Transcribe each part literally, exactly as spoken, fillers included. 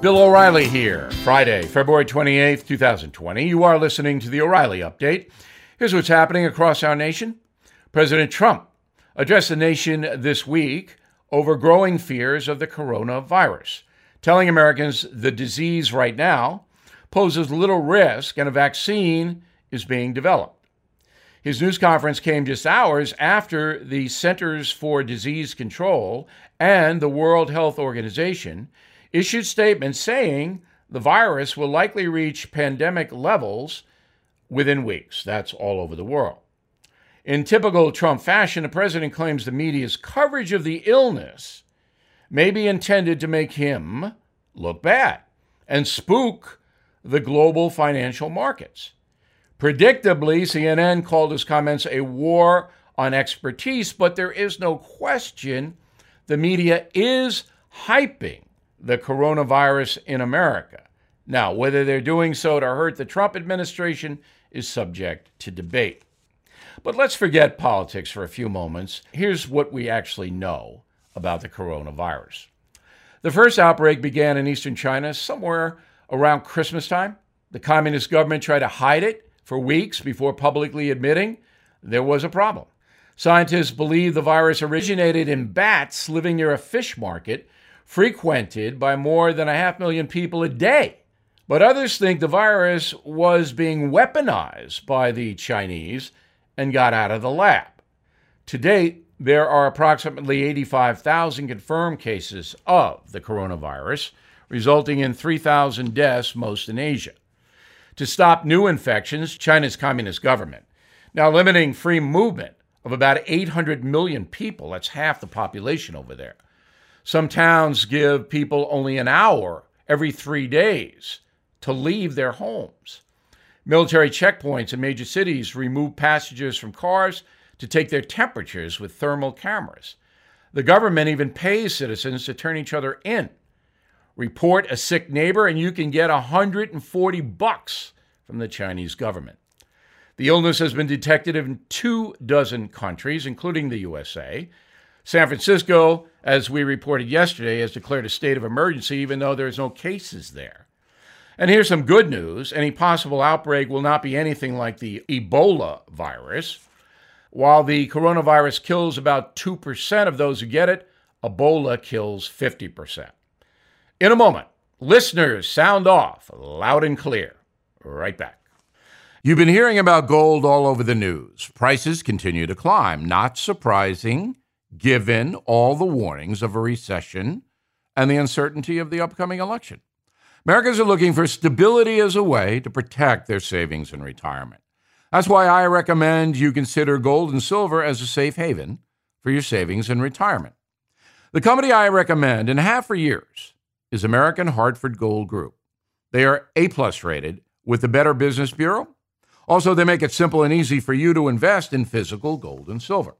Bill O'Reilly here, Friday, February twenty-eighth, two thousand twenty. You are listening to the O'Reilly Update. Here's what's happening across our nation. President Trump addressed the nation this week over growing fears of the coronavirus, telling Americans the disease right now poses little risk and a vaccine is being developed. His news conference came just hours after the Centers for Disease Control and the World Health Organization issued statements saying the virus will likely reach pandemic levels within weeks. That's all over the world. In typical Trump fashion, the president claims the media's coverage of the illness may be intended to make him look bad and spook the global financial markets. Predictably, C N N called his comments a war on expertise, but there is no question the media is hyping the coronavirus in America. Now, whether they're doing so to hurt the Trump administration is subject to debate. But let's forget politics for a few moments. Here's what we actually know about the coronavirus. The first outbreak began in eastern China somewhere around Christmas time. The communist government tried to hide it for weeks before publicly admitting there was a problem. Scientists believe the virus originated in bats living near a fish market frequented by more than a half million people a day. But others think the virus was being weaponized by the Chinese and got out of the lab. To date, there are approximately eighty-five thousand confirmed cases of the coronavirus, resulting in three thousand deaths, most in Asia. To stop new infections, China's communist government now limiting free movement of about eight hundred million people. That's half the population over there. Some towns give people only an hour every three days to leave their homes. Military checkpoints in major cities remove passengers from cars to take their temperatures with thermal cameras. The government even pays citizens to turn each other in. Report a sick neighbor and you can get one hundred forty bucks from the Chinese government. The illness has been detected in two dozen countries, including the U S A. San Francisco, as we reported yesterday, has declared a state of emergency, even though there's no cases there. And here's some good news. Any possible outbreak will not be anything like the Ebola virus. While the coronavirus kills about two percent of those who get it, Ebola kills fifty percent. In a moment, listeners sound off loud and clear. Right back. You've been hearing about gold all over the news. Prices continue to climb. Not surprising, given all the warnings of a recession and the uncertainty of the upcoming election. Americans are looking for stability as a way to protect their savings and retirement. That's why I recommend you consider gold and silver as a safe haven for your savings and retirement. The company I recommend and have for years is American Hartford Gold Group. They are A-plus rated with the Better Business Bureau. Also, they make it simple and easy for you to invest in physical gold and silver.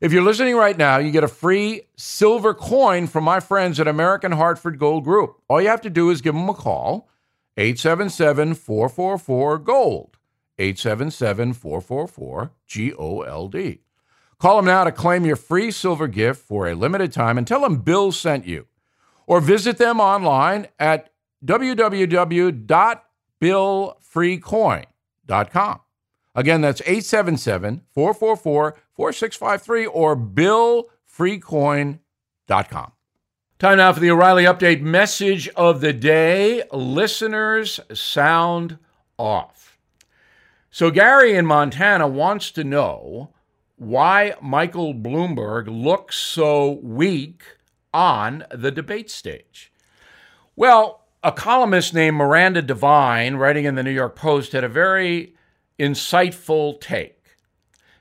If you're listening right now, you get a free silver coin from my friends at American Hartford Gold Group. All you have to do is give them a call, eight seven seven, four four four, GOLD, eight seven seven, four four four, G O L D. Call them now to claim your free silver gift for a limited time and tell them Bill sent you. Or visit them online at w w w dot bill free coin dot com. Again, that's eight seven seven, four four four, four six five three or bill free coin dot com. Time now for the O'Reilly Update message of the day. Listeners, sound off. So Gary in Montana wants to know why Michael Bloomberg looks so weak on the debate stage. Well, a columnist named Miranda Devine, writing in the New York Post, had a very insightful take.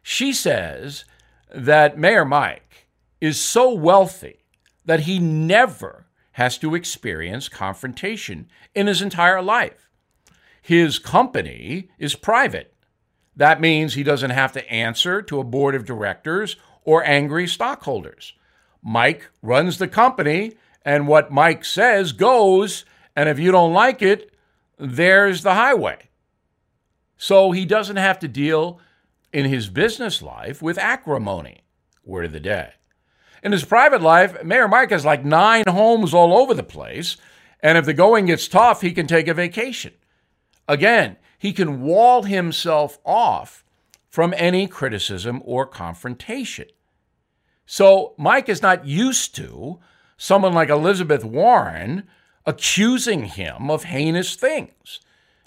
She says that Mayor Mike is so wealthy that he never has to experience confrontation in his entire life. His company is private. That means he doesn't have to answer to a board of directors or angry stockholders. Mike runs the company, and what Mike says goes, and if you don't like it, there's the highway. So he doesn't have to deal in his business life with acrimony. Word of the day. In his private life, Mayor Mike has like nine homes all over the place, And if the going gets tough, he can take a vacation. Again, he can wall himself off from any criticism or confrontation. So Mike is not used to someone like Elizabeth Warren accusing him of heinous things,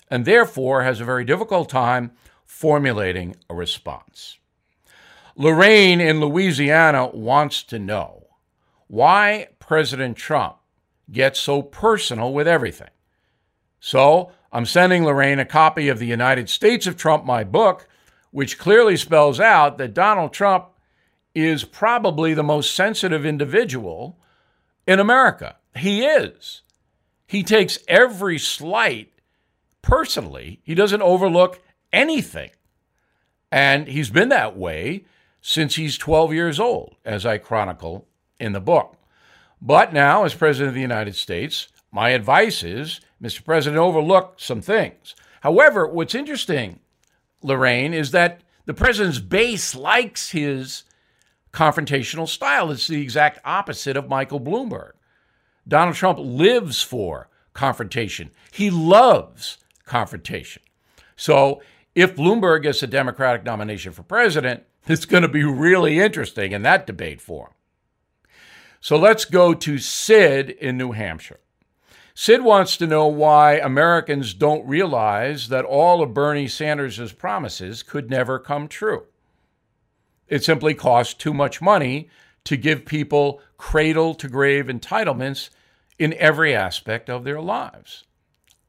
and therefore has a very difficult time formulating a response. Lorraine in Louisiana wants to know why President Trump gets so personal with everything. So I'm sending Lorraine a copy of The United States of Trump, my book, which clearly spells out that Donald Trump is probably the most sensitive individual in America. He is. He takes every slight personally. He doesn't overlook anything. And he's been that way since he's twelve years old, as I chronicle in the book. But now, as President of the United States, my advice is, Mister President, overlook some things. However, what's interesting, Lorraine, is that the president's base likes his confrontational style. It's the exact opposite of Michael Bloomberg. Donald Trump lives for confrontation. He loves confrontation. So if Bloomberg gets a Democratic nomination for president, it's going to be really interesting in that debate for him. So let's go to Sid in New Hampshire. Sid wants to know why Americans don't realize that all of Bernie Sanders' promises could never come true. It simply costs too much money to give people cradle-to-grave entitlements in every aspect of their lives.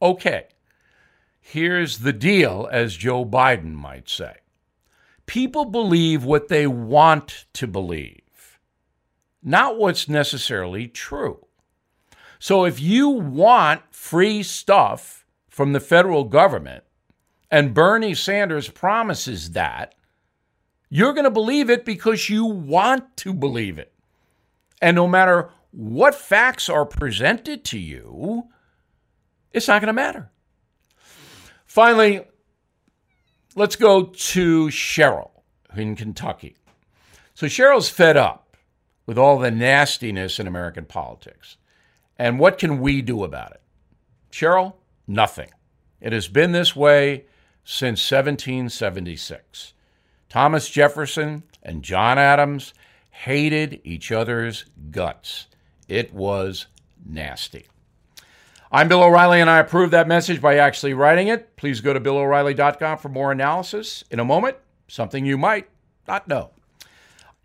Okay, here's the deal, as Joe Biden might say. People believe what they want to believe, not what's necessarily true. So if you want free stuff from the federal government, and Bernie Sanders promises that, you're going to believe it because you want to believe it. And no matter what facts are presented to you, it's not going to matter. Finally, let's go to Cheryl in Kentucky. So Cheryl's fed up with all the nastiness in American politics. And what can we do about it? Cheryl, nothing. It has been this way since seventeen seventy-six. Thomas Jefferson and John Adams hated each other's guts. It was nasty. I'm Bill O'Reilly, and I approve that message by actually writing it. Please go to bill o'reilly dot com for more analysis. In a moment, something you might not know.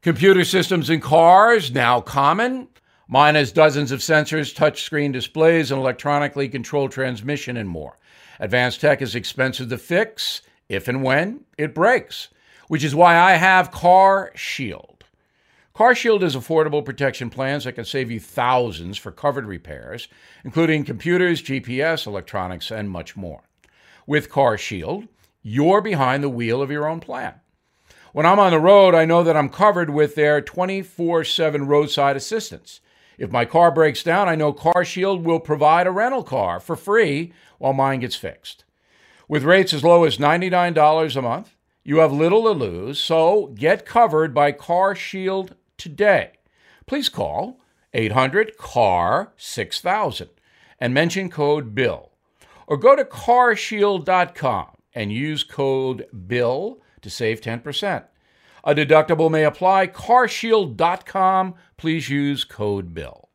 Computer systems in cars, now common. Mine has dozens of sensors, touchscreen displays, and electronically controlled transmission and more. Advanced tech is expensive to fix if and when it breaks, which is why I have CarShield. CarShield is affordable protection plans that can save you thousands for covered repairs, including computers, G P S, electronics, and much more. With CarShield, you're behind the wheel of your own plan. When I'm on the road, I know that I'm covered with their twenty-four seven roadside assistance. If my car breaks down, I know CarShield will provide a rental car for free while mine gets fixed. With rates as low as ninety-nine dollars a month, you have little to lose, so get covered by CarShield today. Please call eight hundred C A R six thousand and mention code BILL. Or go to car shield dot com and use code BILL to save ten percent. A deductible may apply. car shield dot com. Please use code BILL.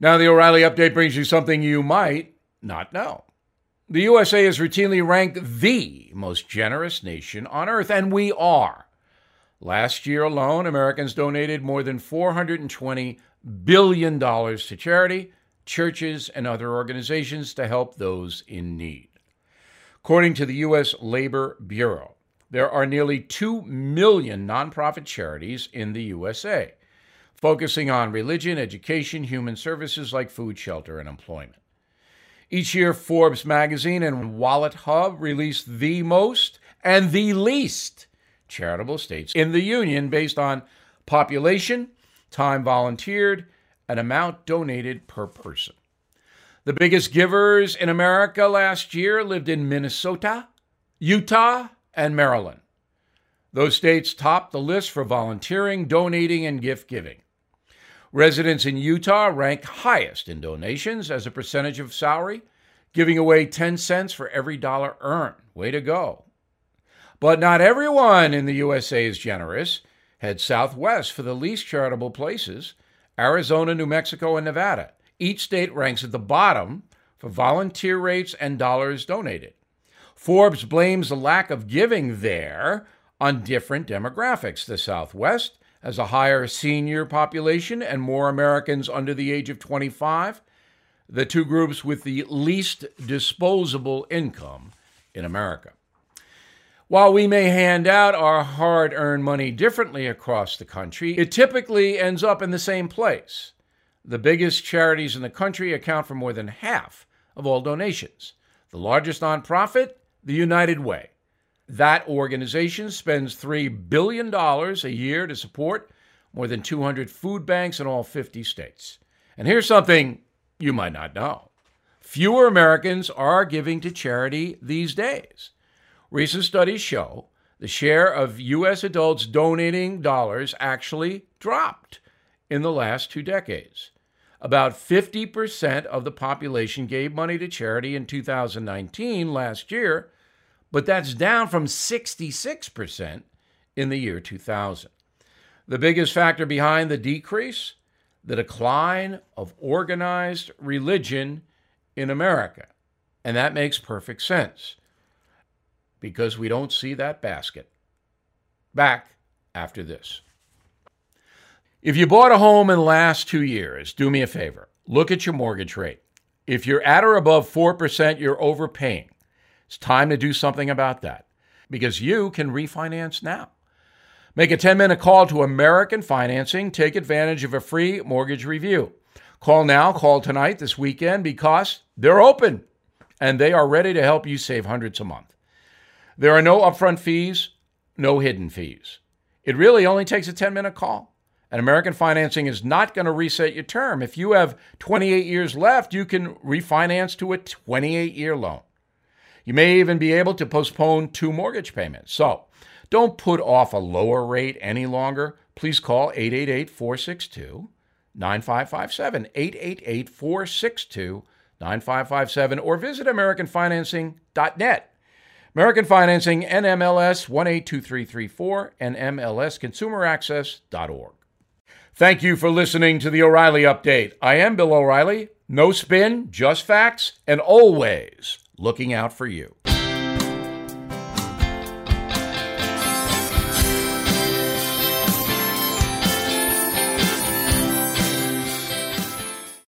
Now the O'Reilly Update brings you something you might not know. The U S A is routinely ranked the most generous nation on earth, and we are. Last year alone, Americans donated more than four hundred twenty billion dollars to charity, churches, and other organizations to help those in need. According to the U S Labor Bureau, there are nearly two million nonprofit charities in the U S A, focusing on religion, education, human services like food, shelter, and employment. Each year, Forbes magazine and Wallet Hub release the most and the least charitable states in the union based on population, time volunteered, and amount donated per person. The biggest givers in America last year lived in Minnesota, Utah, and Maryland. Those states topped the list for volunteering, donating, and gift giving. Residents in Utah rank highest in donations as a percentage of salary, giving away ten cents for every dollar earned. Way to go. But not everyone in the U S A is generous. Head southwest for the least charitable places, Arizona, New Mexico, and Nevada. Each state ranks at the bottom for volunteer rates and dollars donated. Forbes blames the lack of giving there on different demographics. The Southwest has a higher senior population and more Americans under the age of twenty-five, the two groups with the least disposable income in America. While we may hand out our hard-earned money differently across the country, it typically ends up in the same place. The biggest charities in the country account for more than half of all donations. The largest nonprofit, the United Way. That organization spends three billion dollars a year to support more than two hundred food banks in all fifty states. And here's something you might not know. Fewer Americans are giving to charity these days. Recent studies show the share of U S adults donating dollars actually dropped in the last two decades. About fifty percent of the population gave money to charity in two thousand nineteen, last year, but that's down from sixty-six percent in the year two thousand. The biggest factor behind the decrease? The decline of organized religion in America. And that makes perfect sense because we don't see that basket. Back after this. If you bought a home in the last two years, do me a favor. Look at your mortgage rate. If you're at or above four percent, you're overpaying. It's time to do something about that because you can refinance now. Make a ten-minute call to American Financing. Take advantage of a free mortgage review. Call now, call tonight, this weekend, because they're open and they are ready to help you save hundreds a month. There are no upfront fees, no hidden fees. It really only takes a ten-minute call. And American Financing is not going to reset your term. If you have twenty-eight years left, you can refinance to a twenty-eight-year loan. You may even be able to postpone two mortgage payments. So don't put off a lower rate any longer. Please call eight eight eight, four six two, nine five five seven, eight eight eight, four six two, nine five five seven, or visit american financing dot net. American Financing, N M L S one eight two three three four, and M L S consumer access dot org. Thank you for listening to the O'Reilly Update. I am Bill O'Reilly. No spin, just facts, and always looking out for you.